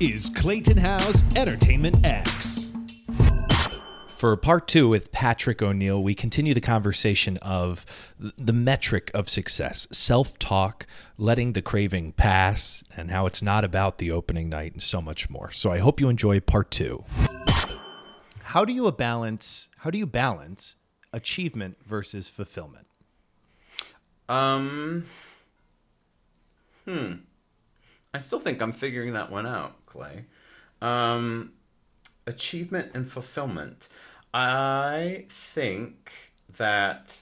is Clayton Howe's Entertainment X. For part two with Patrick O'Neill, we continue the conversation of the metric of success, self-talk, letting the craving pass, and how it's not about the opening night and so much more. So I hope you enjoy part two. How do you balance achievement versus fulfillment? I still think I'm figuring that one out, Clay. Achievement and fulfillment. I think that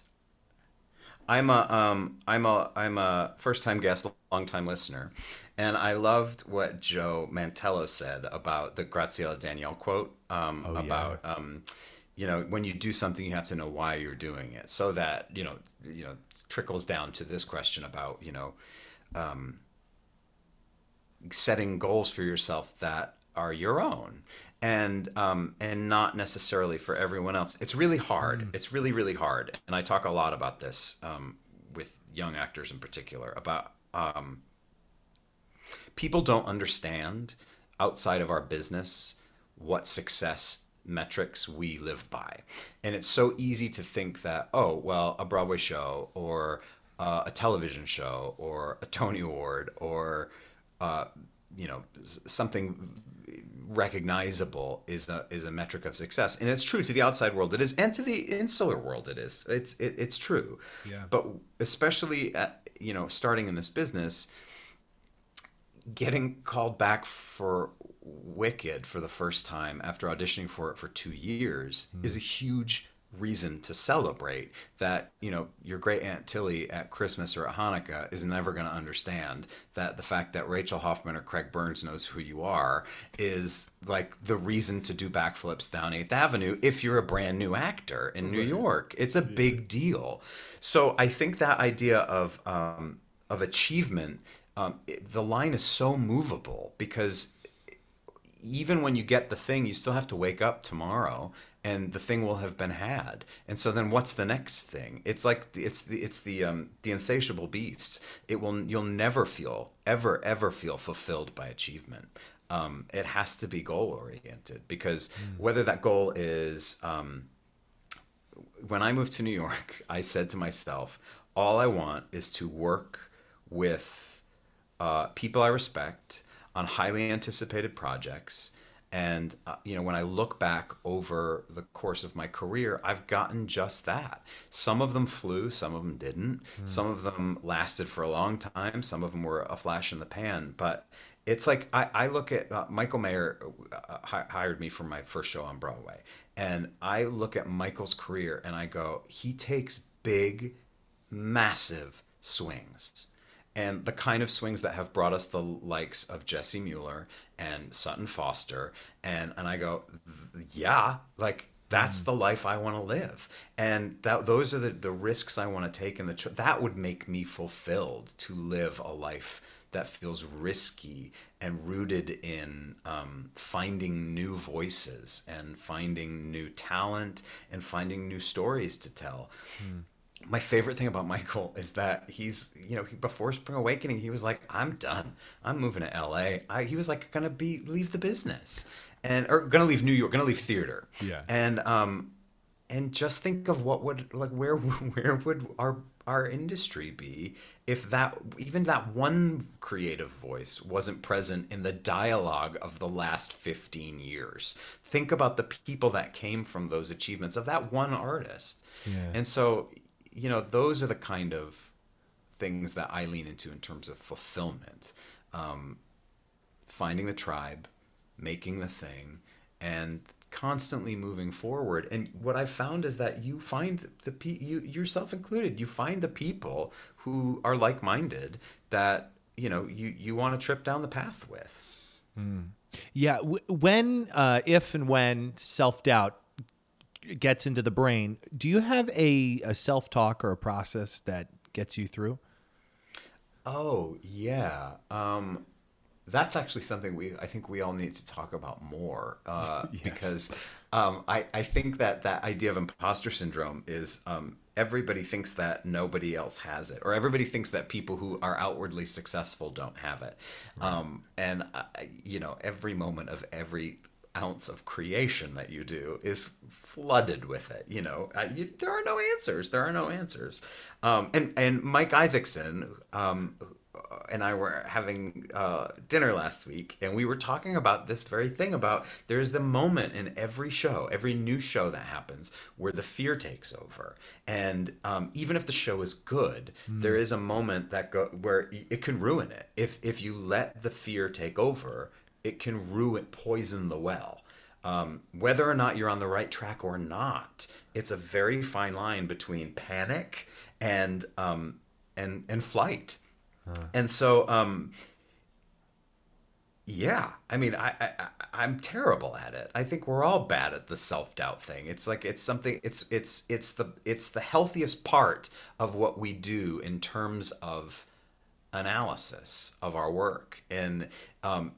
I'm a first-time guest, long-time listener, and I loved what Joe Mantello said about the Graciela Daniele quote about when you do something, you have to know why you're doing it, so that trickles down to this question about setting goals for yourself that are your own and not necessarily for everyone else. It's really hard. It's really, really hard. And I talk a lot about this with young actors in particular, about people don't understand outside of our business what success metrics we live by. And it's so easy to think that, a Broadway show or a television show or a Tony Award or something recognizable is a metric of success. And it's true to the outside world, it is, and to the insular world, it is. It's true. Yeah. But especially starting in this business, getting called back for Wicked for the first time after auditioning for it for 2 years is a huge reason to celebrate that your great Aunt Tilly at Christmas or at Hanukkah is never going to understand that the fact that Rachel Hoffman or Craig Burns knows who you are is like the reason to do backflips down 8th Avenue if you're a brand new actor in New York. It's a big deal. So I think that idea of achievement, the line is so movable, because even when you get the thing, you still have to wake up tomorrow and the thing will have been had. And so then what's the next thing? It's like the insatiable beast. You'll never ever feel fulfilled by achievement. It has to be goal oriented, because whether that goal is, when I moved to New York, I said to myself, all I want is to work with people I respect on highly anticipated projects. And, when I look back over the course of my career, I've gotten just that. Some of them flew, some of them didn't. Some of them lasted for a long time. Some of them were a flash in the pan. But it's like I look at Michael Mayer hired me for my first show on Broadway. And I look at Michael's career and I go, he takes big, massive swings. And the kind of swings that have brought us the likes of Jesse Mueller and Sutton Foster. And I go, yeah, like that's the life I want to live. And those are the risks I want to take. And that would make me fulfilled, to live a life that feels risky and rooted in finding new voices and finding new talent and finding new stories to tell. My favorite thing about Michael is that he's, before Spring Awakening, he was like, I'm done. I'm moving to LA. He was like, leave the business or going to leave New York, going to leave theater. Yeah. And just think of where would our industry be if even that one creative voice wasn't present in the dialogue of the last 15 years. Think about the people that came from those achievements of that one artist. Yeah. And so, those are the kind of things that I lean into in terms of fulfillment. Finding the tribe, making the thing, and constantly moving forward. And what I've found is that you find you yourself included, you find the people who are like-minded that, you want to trip down the path with. Yeah. If and when self-doubt gets into the brain, do you have a self-talk or a process that gets you through? Oh yeah. That's actually something I think we all need to talk about more, yes. Because I think that idea of imposter syndrome is everybody thinks that nobody else has it, or everybody thinks that people who are outwardly successful don't have it. Right. And every moment of every ounce of creation that you do is flooded with it. There are no answers. And Mike Isaacson, and I were having dinner last week, and we were talking about this very thing, about there's the moment in every show, every new show that happens, where the fear takes over. And even if the show is good, there is a moment that where it can ruin it. If you let the fear take over, it can poison the well. Whether or not you're on the right track or not, it's a very fine line between panic and flight. And so, I'm terrible at it. I think we're all bad at the self-doubt thing. It's like, it's the healthiest part of what we do in terms of analysis of our work. And,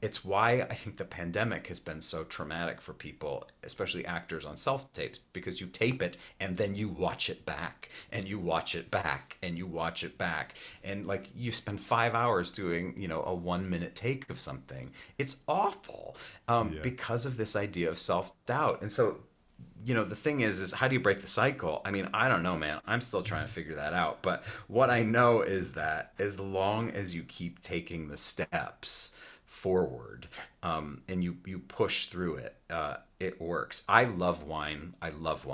it's why I think the pandemic has been so traumatic for people, especially actors on self-tapes, because you tape it and then you watch it back and you watch it back and you watch it back. And like you spend 5 hours doing, a 1-minute take of something. It's awful because of this idea of self-doubt. And so, the thing is how do you break the cycle? I mean, I don't know, man. I'm still trying to figure that out. But what I know is that as long as you keep taking the steps forward, and you push through it, it works. I love wine. I love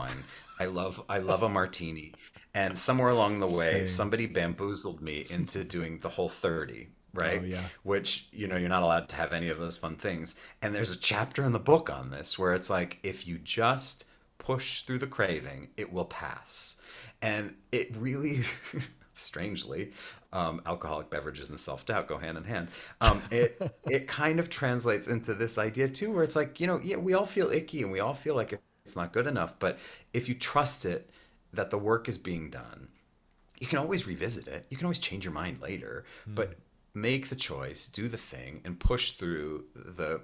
a martini. And somewhere along the way, somebody bamboozled me into doing the whole 30. Right? Oh, yeah. Which, you're not allowed to have any of those fun things. And there's a chapter in the book on this where it's like, if you just push through the craving, it will pass. And it really, strangely, alcoholic beverages and self-doubt go hand in hand. It kind of translates into this idea too, where it's like, we all feel icky and we all feel like it's not good enough. But if you trust it, that the work is being done, you can always revisit it. You can always change your mind later. But make the choice, do the thing, and push through the,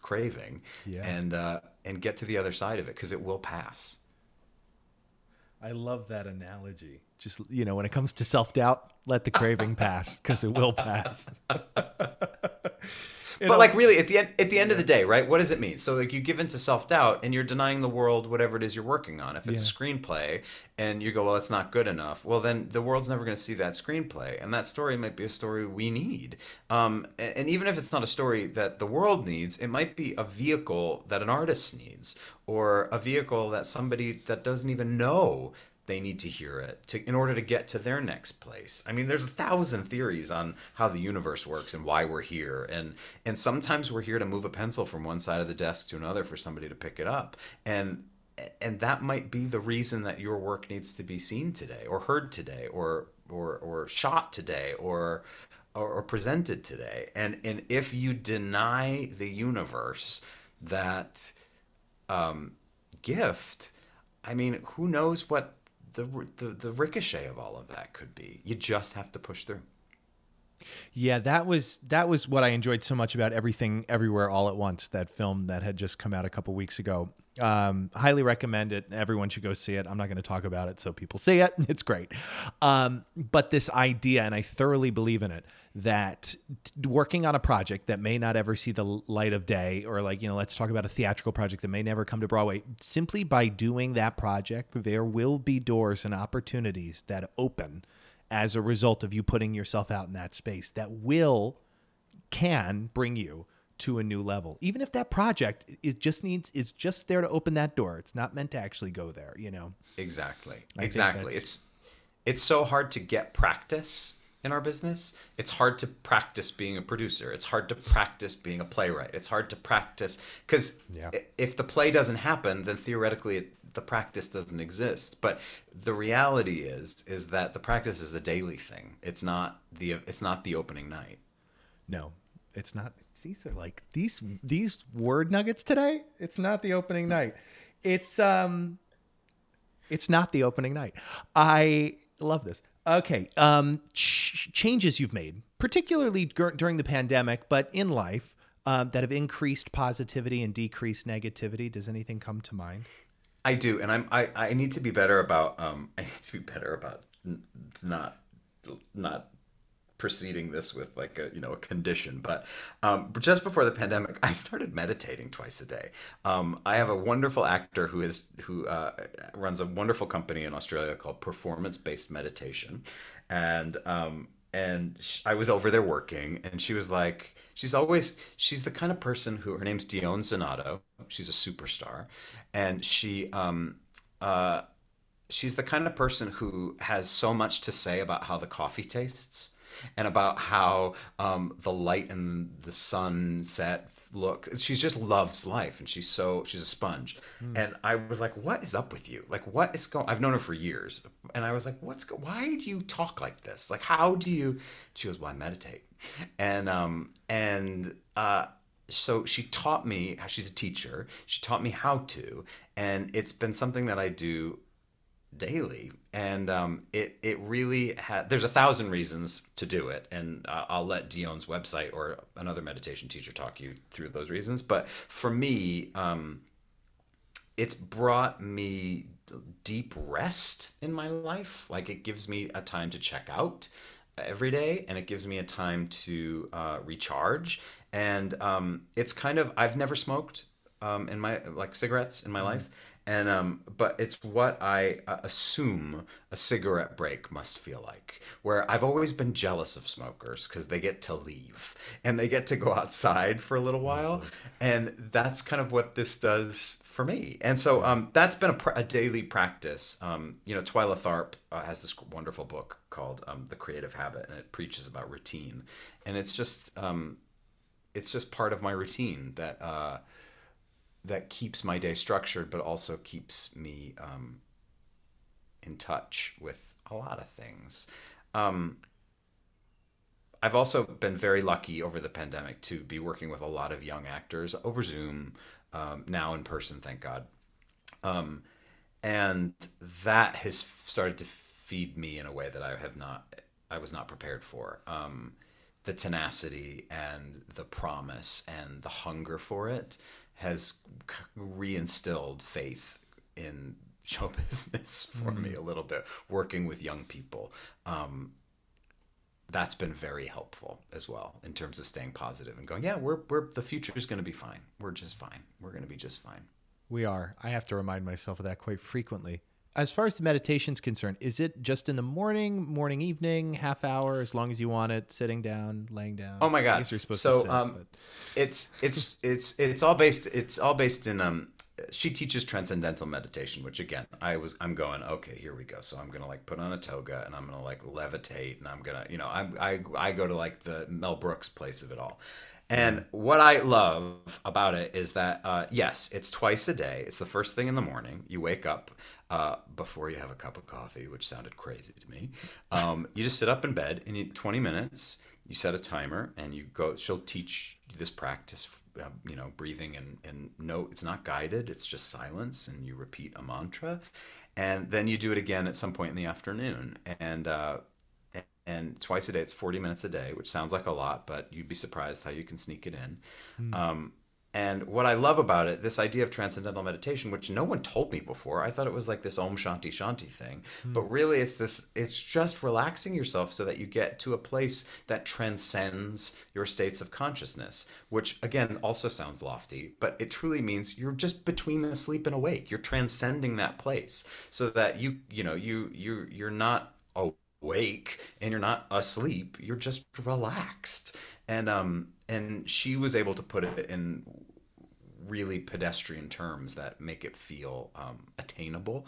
craving, and get to the other side of it, because it will pass. I love that analogy. Just, when it comes to self-doubt, let the craving pass, because it will pass. But really, at the end of the day, right? What does it mean? So you give into self-doubt and you're denying the world whatever it is you're working on. If it's a screenplay and you go, well, it's not good enough. Well, then the world's never going to see that screenplay. And that story might be a story we need. And even if it's not a story that the world needs, it might be a vehicle that an artist needs, or a vehicle that somebody that doesn't even know they need to hear it in order to get to their next place. I mean, there's 1,000 theories on how the universe works and why we're here. And sometimes we're here to move a pencil from one side of the desk to another for somebody to pick it up. And that might be the reason that your work needs to be seen today, or heard today, or shot today, or presented today. And if you deny the universe that gift, I mean, who knows what the ricochet of all of that could be. You just have to push through. Yeah, that was what I enjoyed so much about Everything Everywhere All at Once, that film that had just come out a couple weeks ago. Highly recommend it. Everyone should go see it. I'm not going to talk about it so people see it. It's great. But this idea, and I thoroughly believe in it, that working on a project that may not ever see the light of day, or let's talk about a theatrical project that may never come to Broadway, simply by doing that project, there will be doors and opportunities that open as a result of you putting yourself out in that space that can bring you to a new level. Even if that project is just there to open that door. It's not meant to actually go there, Exactly. Exactly. It's so hard to get practice in our business. It's hard to practice being a producer. It's hard to practice being a playwright. It's hard to practice because if the play doesn't happen, then theoretically the practice doesn't exist. But the reality is that the practice is a daily thing. It's not the opening night. No, it's not. These are like these word nuggets today. It's not the opening night. It's not the opening night. I love this. Okay. Changes you've made, particularly during the pandemic, but in life, that have increased positivity and decreased negativity. Does anything come to mind? I do, and I need to be better about not preceding this with like a condition, but just before the pandemic, I started meditating twice a day. I have a wonderful actor who runs a wonderful company in Australia called Performance-Based Meditation, and I was over there working, and she was like, she's the kind of person who, her name's Dion Zanotto, she's a superstar, and she's the kind of person who has so much to say about how the coffee tastes, and about how the light and the sunset look. She just loves life, and she's a sponge. Mm. And I was like, what is up with you? Like, what is going? I've known her for years, and I was like, why do you talk like this? Like, how do you? She goes, well, I meditate, and so she taught me. She's a teacher. She taught me how to, and it's been something that I do daily, and it really had. There's 1,000 reasons to do it, and I'll let Dion's website or another meditation teacher talk you through those reasons. But for me, it's brought me deep rest in my life. Like, it gives me a time to check out every day, and it gives me a time to recharge. And it's kind of, I've never smoked in my cigarettes in my life. And but it's what I assume a cigarette break must feel like, where I've always been jealous of smokers because they get to leave and they get to go outside for a little while. And that's kind of what this does for me. And so that's been a daily practice. Twyla Tharp has this wonderful book called The Creative Habit, and it preaches about routine. And it's just part of my routine that keeps my day structured, but also keeps me in touch with a lot of things. I've also been very lucky over the pandemic to be working with a lot of young actors over Zoom, now in person, thank God. And that has started to feed me in a way that I was not prepared for. The tenacity and the promise and the hunger for it has reinstilled faith in show business for me a little bit, working with young people. That's been very helpful as well in terms of staying positive and going, yeah, we're the future is going to be fine. We're just fine. We're going to be just fine. We are. I have to remind myself of that quite frequently. As far as the meditation's concerned, is it just in the morning, evening, half hour, as long as you want it, sitting down, laying down? Oh my God! I guess you're supposed to sit, it's all based in. She teaches transcendental meditation, which again, I'm going, okay, here we go. So I'm gonna like put on a toga and I'm gonna like levitate and I'm gonna I go to like the Mel Brooks place of it all. And what I love about it is that, yes, it's twice a day. It's the first thing in the morning. You wake up before you have a cup of coffee, which sounded crazy to me. You just sit up in bed and you 20 minutes. You set a timer and you go. She'll teach this practice, breathing and no, it's not guided. It's just silence, and you repeat a mantra. And then you do it again at some point in the afternoon. And twice a day, it's 40 minutes a day, which sounds like a lot, but you'd be surprised how you can sneak it in. Mm. And what I love about it, this idea of transcendental meditation, which no one told me before, I thought it was like this Om Shanti Shanti thing, but really it's just relaxing yourself so that you get to a place that transcends your states of consciousness, which again also sounds lofty, but it truly means you're just between asleep and awake. You're transcending that place so that you're not awake and you're not asleep, you're just relaxed. And and she was able to put it in really pedestrian terms that make it feel attainable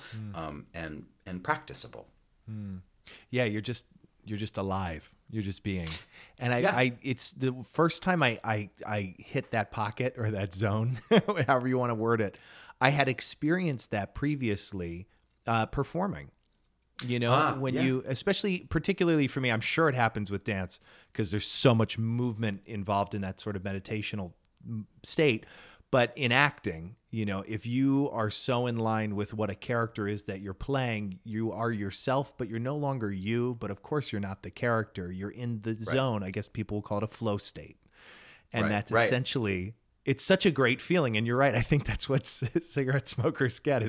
and practicable. Yeah, you're just alive, you're just being. And it's the first time I hit that pocket or that zone, however you want to word it. I had experienced that previously performing. Particularly for me, I'm sure it happens with dance because there's so much movement involved in that sort of meditational state. But in acting, you know, if you are so in line with what a character is that you're playing, you are yourself, but you're no longer you. But of course, you're not the character. You're in the zone. I guess people will call it a flow state. And that's essentially, it's such a great feeling. And you're right. I think that's what cigarette smokers get.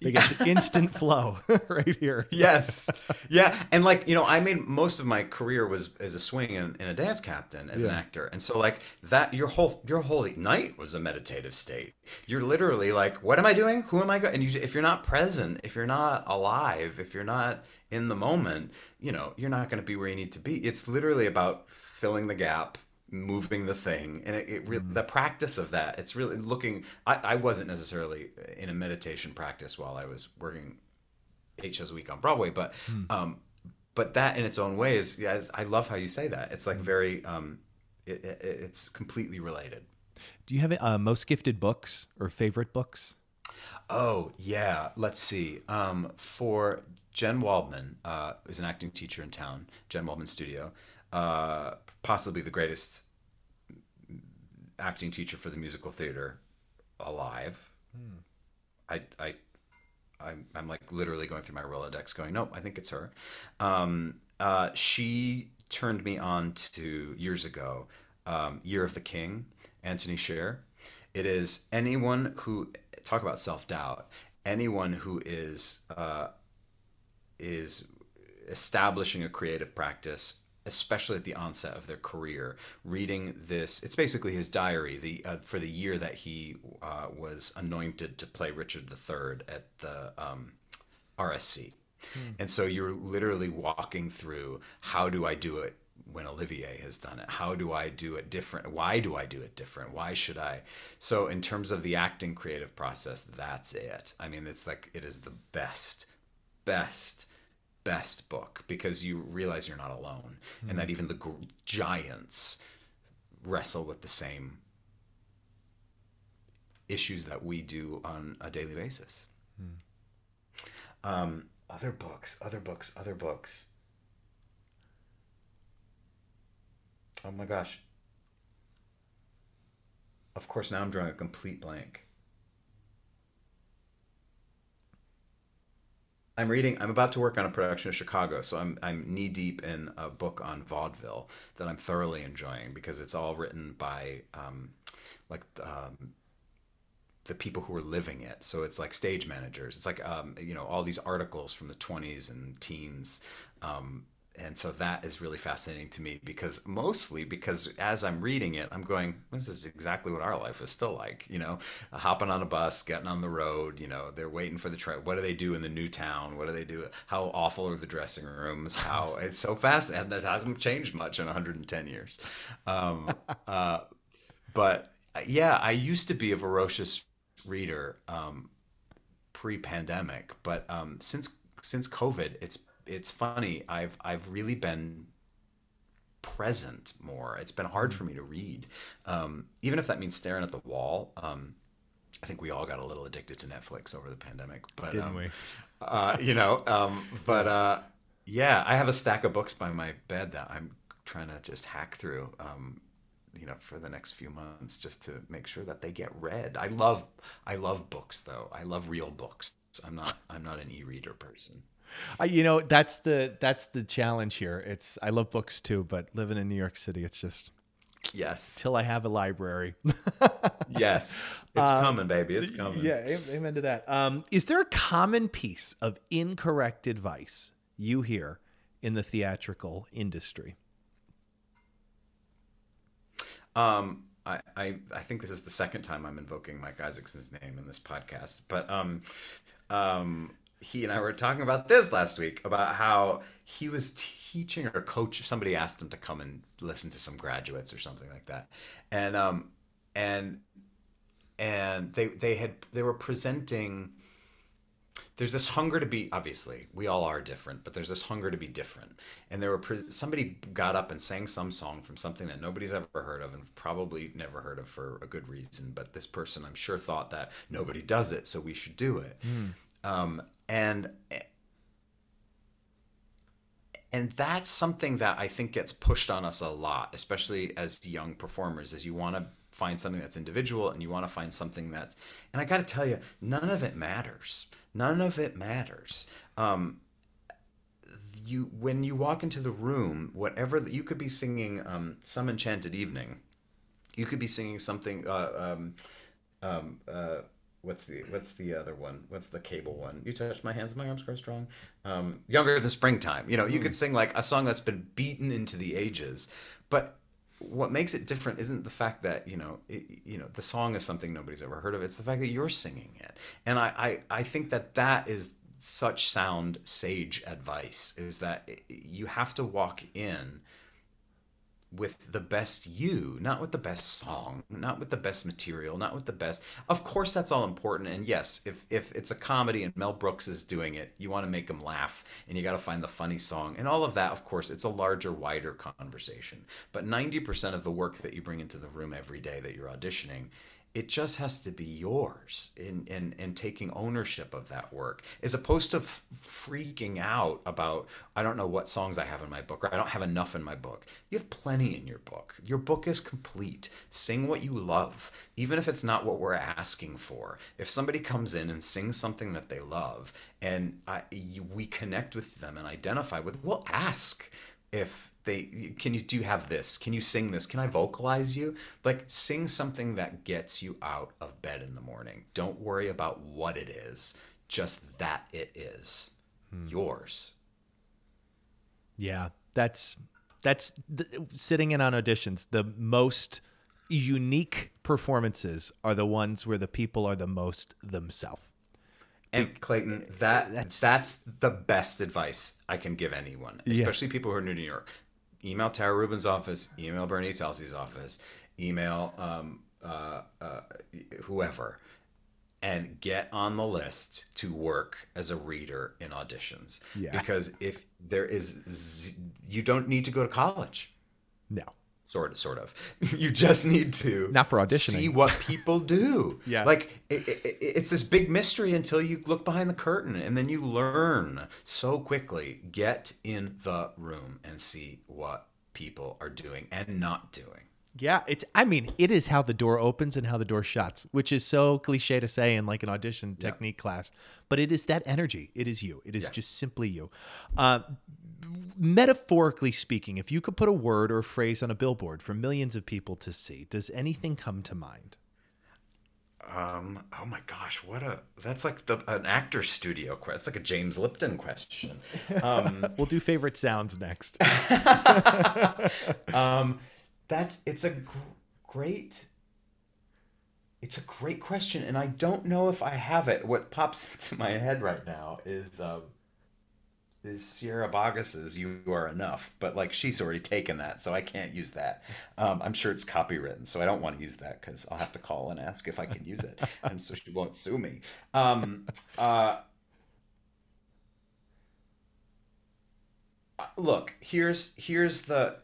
They get instant flow right here. Yes. Yeah. And like, you know, I made most of my career was as a swing and a dance captain as an actor. And so like that, your whole night was a meditative state. You're literally like, what am I doing? Who am I going? And you, if you're not present, if you're not alive, if you're not in the moment, you know, you're not going to be where you need to be. It's literally about filling the gap, moving the thing, and it really, the practice of that, it's really looking, I wasn't necessarily in a meditation practice while I was working 8 shows a week on Broadway, but that in its own way is, I love how you say that. It's like very, it's completely related. Do you have most gifted books or favorite books? Oh yeah. Let's see. For Jen Waldman, who's an acting teacher in town, Jen Waldman Studio, possibly the greatest acting teacher for the musical theater alive. I'm like literally going through my Rolodex going, nope, I think it's her. She turned me on to, years ago, Year of the King, Antony Sher. It is anyone who, talk about self-doubt, anyone who is establishing a creative practice, especially at the onset of their career, reading this, it's basically his diary for the year that he was anointed to play Richard III at the RSC. And so you're literally walking through, how do I do it when Olivier has done it? How do I do it different? Why do I do it different? Why should I? So in terms of the acting creative process, that's it. I mean, it's like, it is the best book, because you realize you're not alone, and that even the giants wrestle with the same issues that we do on a daily basis. Other books. Oh my gosh. Of course, now I'm drawing a complete blank. I'm about to work on a production of Chicago, so I'm knee deep in a book on vaudeville that I'm thoroughly enjoying, because it's all written by the people who are living it. So it's like stage managers. It's like all these articles from the 20s and teens, and so that is really fascinating to me, because as I'm reading it, I'm going, this is exactly what our life is still like, you know, hopping on a bus, getting on the road, you know, they're waiting for the train. What do they do in the new town? What do they do? How awful are the dressing rooms? How it's so fast. And that hasn't changed much in 110 years. But yeah, I used to be a voracious reader, pre-pandemic, but, since COVID, it's funny. I've really been present more. It's been hard for me to read, even if that means staring at the wall. I think we all got a little addicted to Netflix over the pandemic, but didn't we? Yeah, I have a stack of books by my bed that I'm trying to just hack through, for the next few months, just to make sure that they get read. I love books though. I love real books. I'm not an e-reader person. That's the challenge here. I love books too, but living in New York City, it's just, yes, till I have a library. Yes, it's coming, baby. It's coming. Yeah, amen to that. Is there a common piece of incorrect advice you hear in the theatrical industry? I think this is the second time I'm invoking Mike Isaacson's name in this podcast, but he and I were talking about this last week, about how he was teaching or coach. Somebody asked him to come and listen to some graduates or something like that. And they were presenting, there's this hunger to be, obviously we all are different, but there's this hunger to be different. And somebody got up and sang some song from something that nobody's ever heard of, and probably never heard of for a good reason. But this person, I'm sure, thought that nobody does it, so we should do it. And that's something that I think gets pushed on us a lot, especially as young performers, is you want to find something that's individual, and you want to find something that's, and I got to tell you, none of it matters. None of it matters. When you walk into the room, whatever, you could be singing Some Enchanted Evening. You could be singing something, what's the other one? What's the Cable one? You touched my hands, my arms grow strong. Younger Than Springtime. You know, you could sing like a song that's been beaten into the ages, but what makes it different isn't the fact that, the song is something nobody's ever heard of. It's the fact that you're singing it. And I think that is such sound sage advice, is that you have to walk in with the best you, not with the best song, not with the best material, not with the best. Of course, that's all important. And yes, if it's a comedy and Mel Brooks is doing it, you want to make him laugh, and you got to find the funny song and all of that. Of course, it's a larger, wider conversation. But 90% of the work that you bring into the room every day that you're auditioning, it just has to be yours, in taking ownership of that work, as opposed to freaking out about, I don't know what songs I have in my book, or I don't have enough in my book. You have plenty in your book. Your book is complete. Sing what you love, even if it's not what we're asking for. If somebody comes in and sings something that they love, and we connect with them and identify with, we'll ask. If they, do you have this? Can you sing this? Can I vocalize you? Like, sing something that gets you out of bed in the morning. Don't worry about what it is, just that it is yours. Yeah, that's sitting in on auditions. The most unique performances are the ones where the people are the most themselves. And Clayton, that's the best advice I can give anyone, especially people who are new to New York. Email Tara Rubin's office, email Bernie Italci's office, email whoever, and get on the list to work as a reader in auditions. Yeah. Because if there is, you don't need to go to college. No. Sort of. You just need to not for auditioning. See what people do. Yeah. Like, it's this big mystery until you look behind the curtain, and then you learn so quickly. Get in the room and see what people are doing and not doing. Yeah. It is how the door opens and how the door shuts, which is so cliche to say in like an audition technique class, but it is that energy. It is you. It is just simply you. Metaphorically speaking, if you could put a word or a phrase on a billboard for millions of people to see, does anything come to mind? Oh my gosh, that's like an actor's studio question. It's like a James Lipton question. We'll do favorite sounds next. It's a great question, and I don't know if I have it. What pops into my head right now is Sierra Burgess's "You Are Enough," but like she's already taken that, so I can't use that. I'm sure it's copywritten, so I don't want to use that because I'll have to call and ask if I can use it, and so she won't sue me. Look, here's the.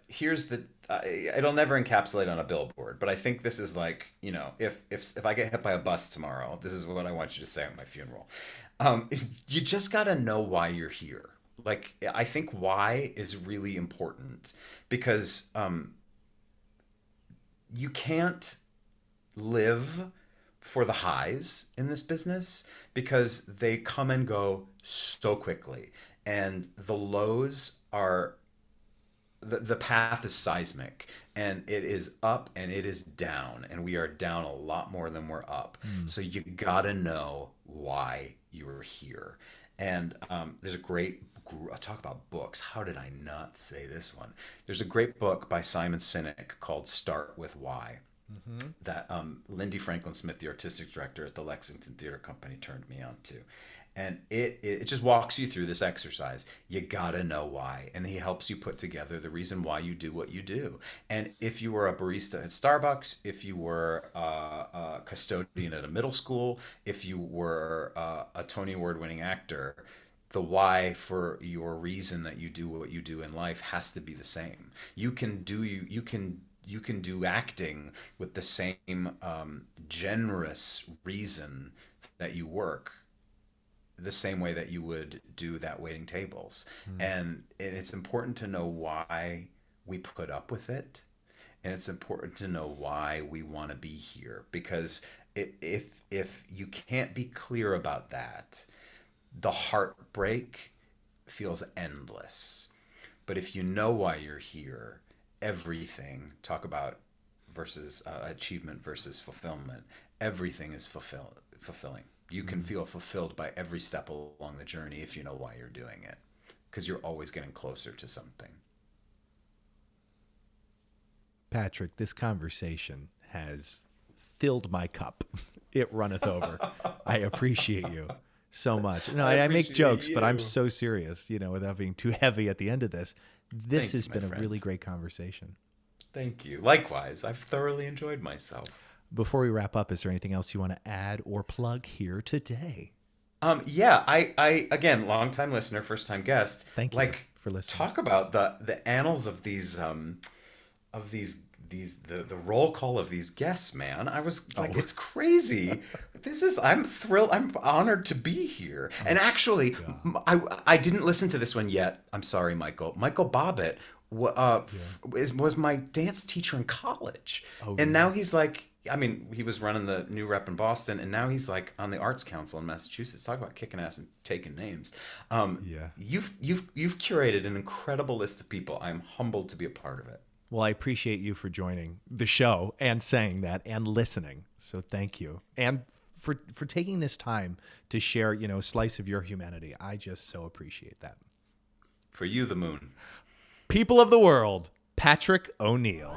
It'll never encapsulate on a billboard, but I think this is like, if I get hit by a bus tomorrow, this is what I want you to say at my funeral. You just got to know why you're here. Like, I think why is really important, because you can't live for the highs in this business because they come and go so quickly, and the lows are... The path is seismic, and it is up and it is down, and we are down a lot more than we're up. So you gotta know why you are here. And there's a great, talk about books. How did I not say this one? There's a great book by Simon Sinek called Start With Why that Lindy Franklin Smith, the artistic director at the Lexington Theatre Company, turned me on to. And it just walks you through this exercise. You gotta know why. And he helps you put together the reason why you do what you do. And if you were a barista at Starbucks, if you were a custodian at a middle school, if you were a Tony Award-winning actor, the why for your reason that you do what you do in life has to be the same. You can do acting with the same generous reason that you work, the same way that you would do that waiting tables. And it's important to know why we put up with it. And it's important to know why we want to be here, because if you can't be clear about that, the heartbreak feels endless. But if you know why you're here, everything, talk about versus achievement versus fulfillment, everything is fulfilling. You can feel fulfilled by every step along the journey if you know why you're doing it, because you're always getting closer to something. Patrick, this conversation has filled my cup. It runneth over. I appreciate you so much. No, I make jokes, but I'm so serious, without being too heavy at the end of this. This has been a really great conversation. Thank you. Likewise, I've thoroughly enjoyed myself. Before we wrap up, is there anything else you want to add or plug here today? I again, long-time listener, first-time guest. Thank you for listening. Talk about the annals of these roll call of these guests, man. I was like, it's crazy. I'm thrilled. I'm honored to be here. And actually, yeah. I didn't listen to this one yet. I'm sorry, Michael. Michael Bobbitt was my dance teacher in college. Oh, and now he's like, he was running the new rep in Boston, and now he's like on the Arts Council in Massachusetts. Talk about kicking ass and taking names. You've curated an incredible list of people. I'm humbled to be a part of it. Well, I appreciate you for joining the show and saying that and listening. So thank you. And for taking this time to share, a slice of your humanity. I just so appreciate that. For you, the moon. People of the world, Patrick O'Neill.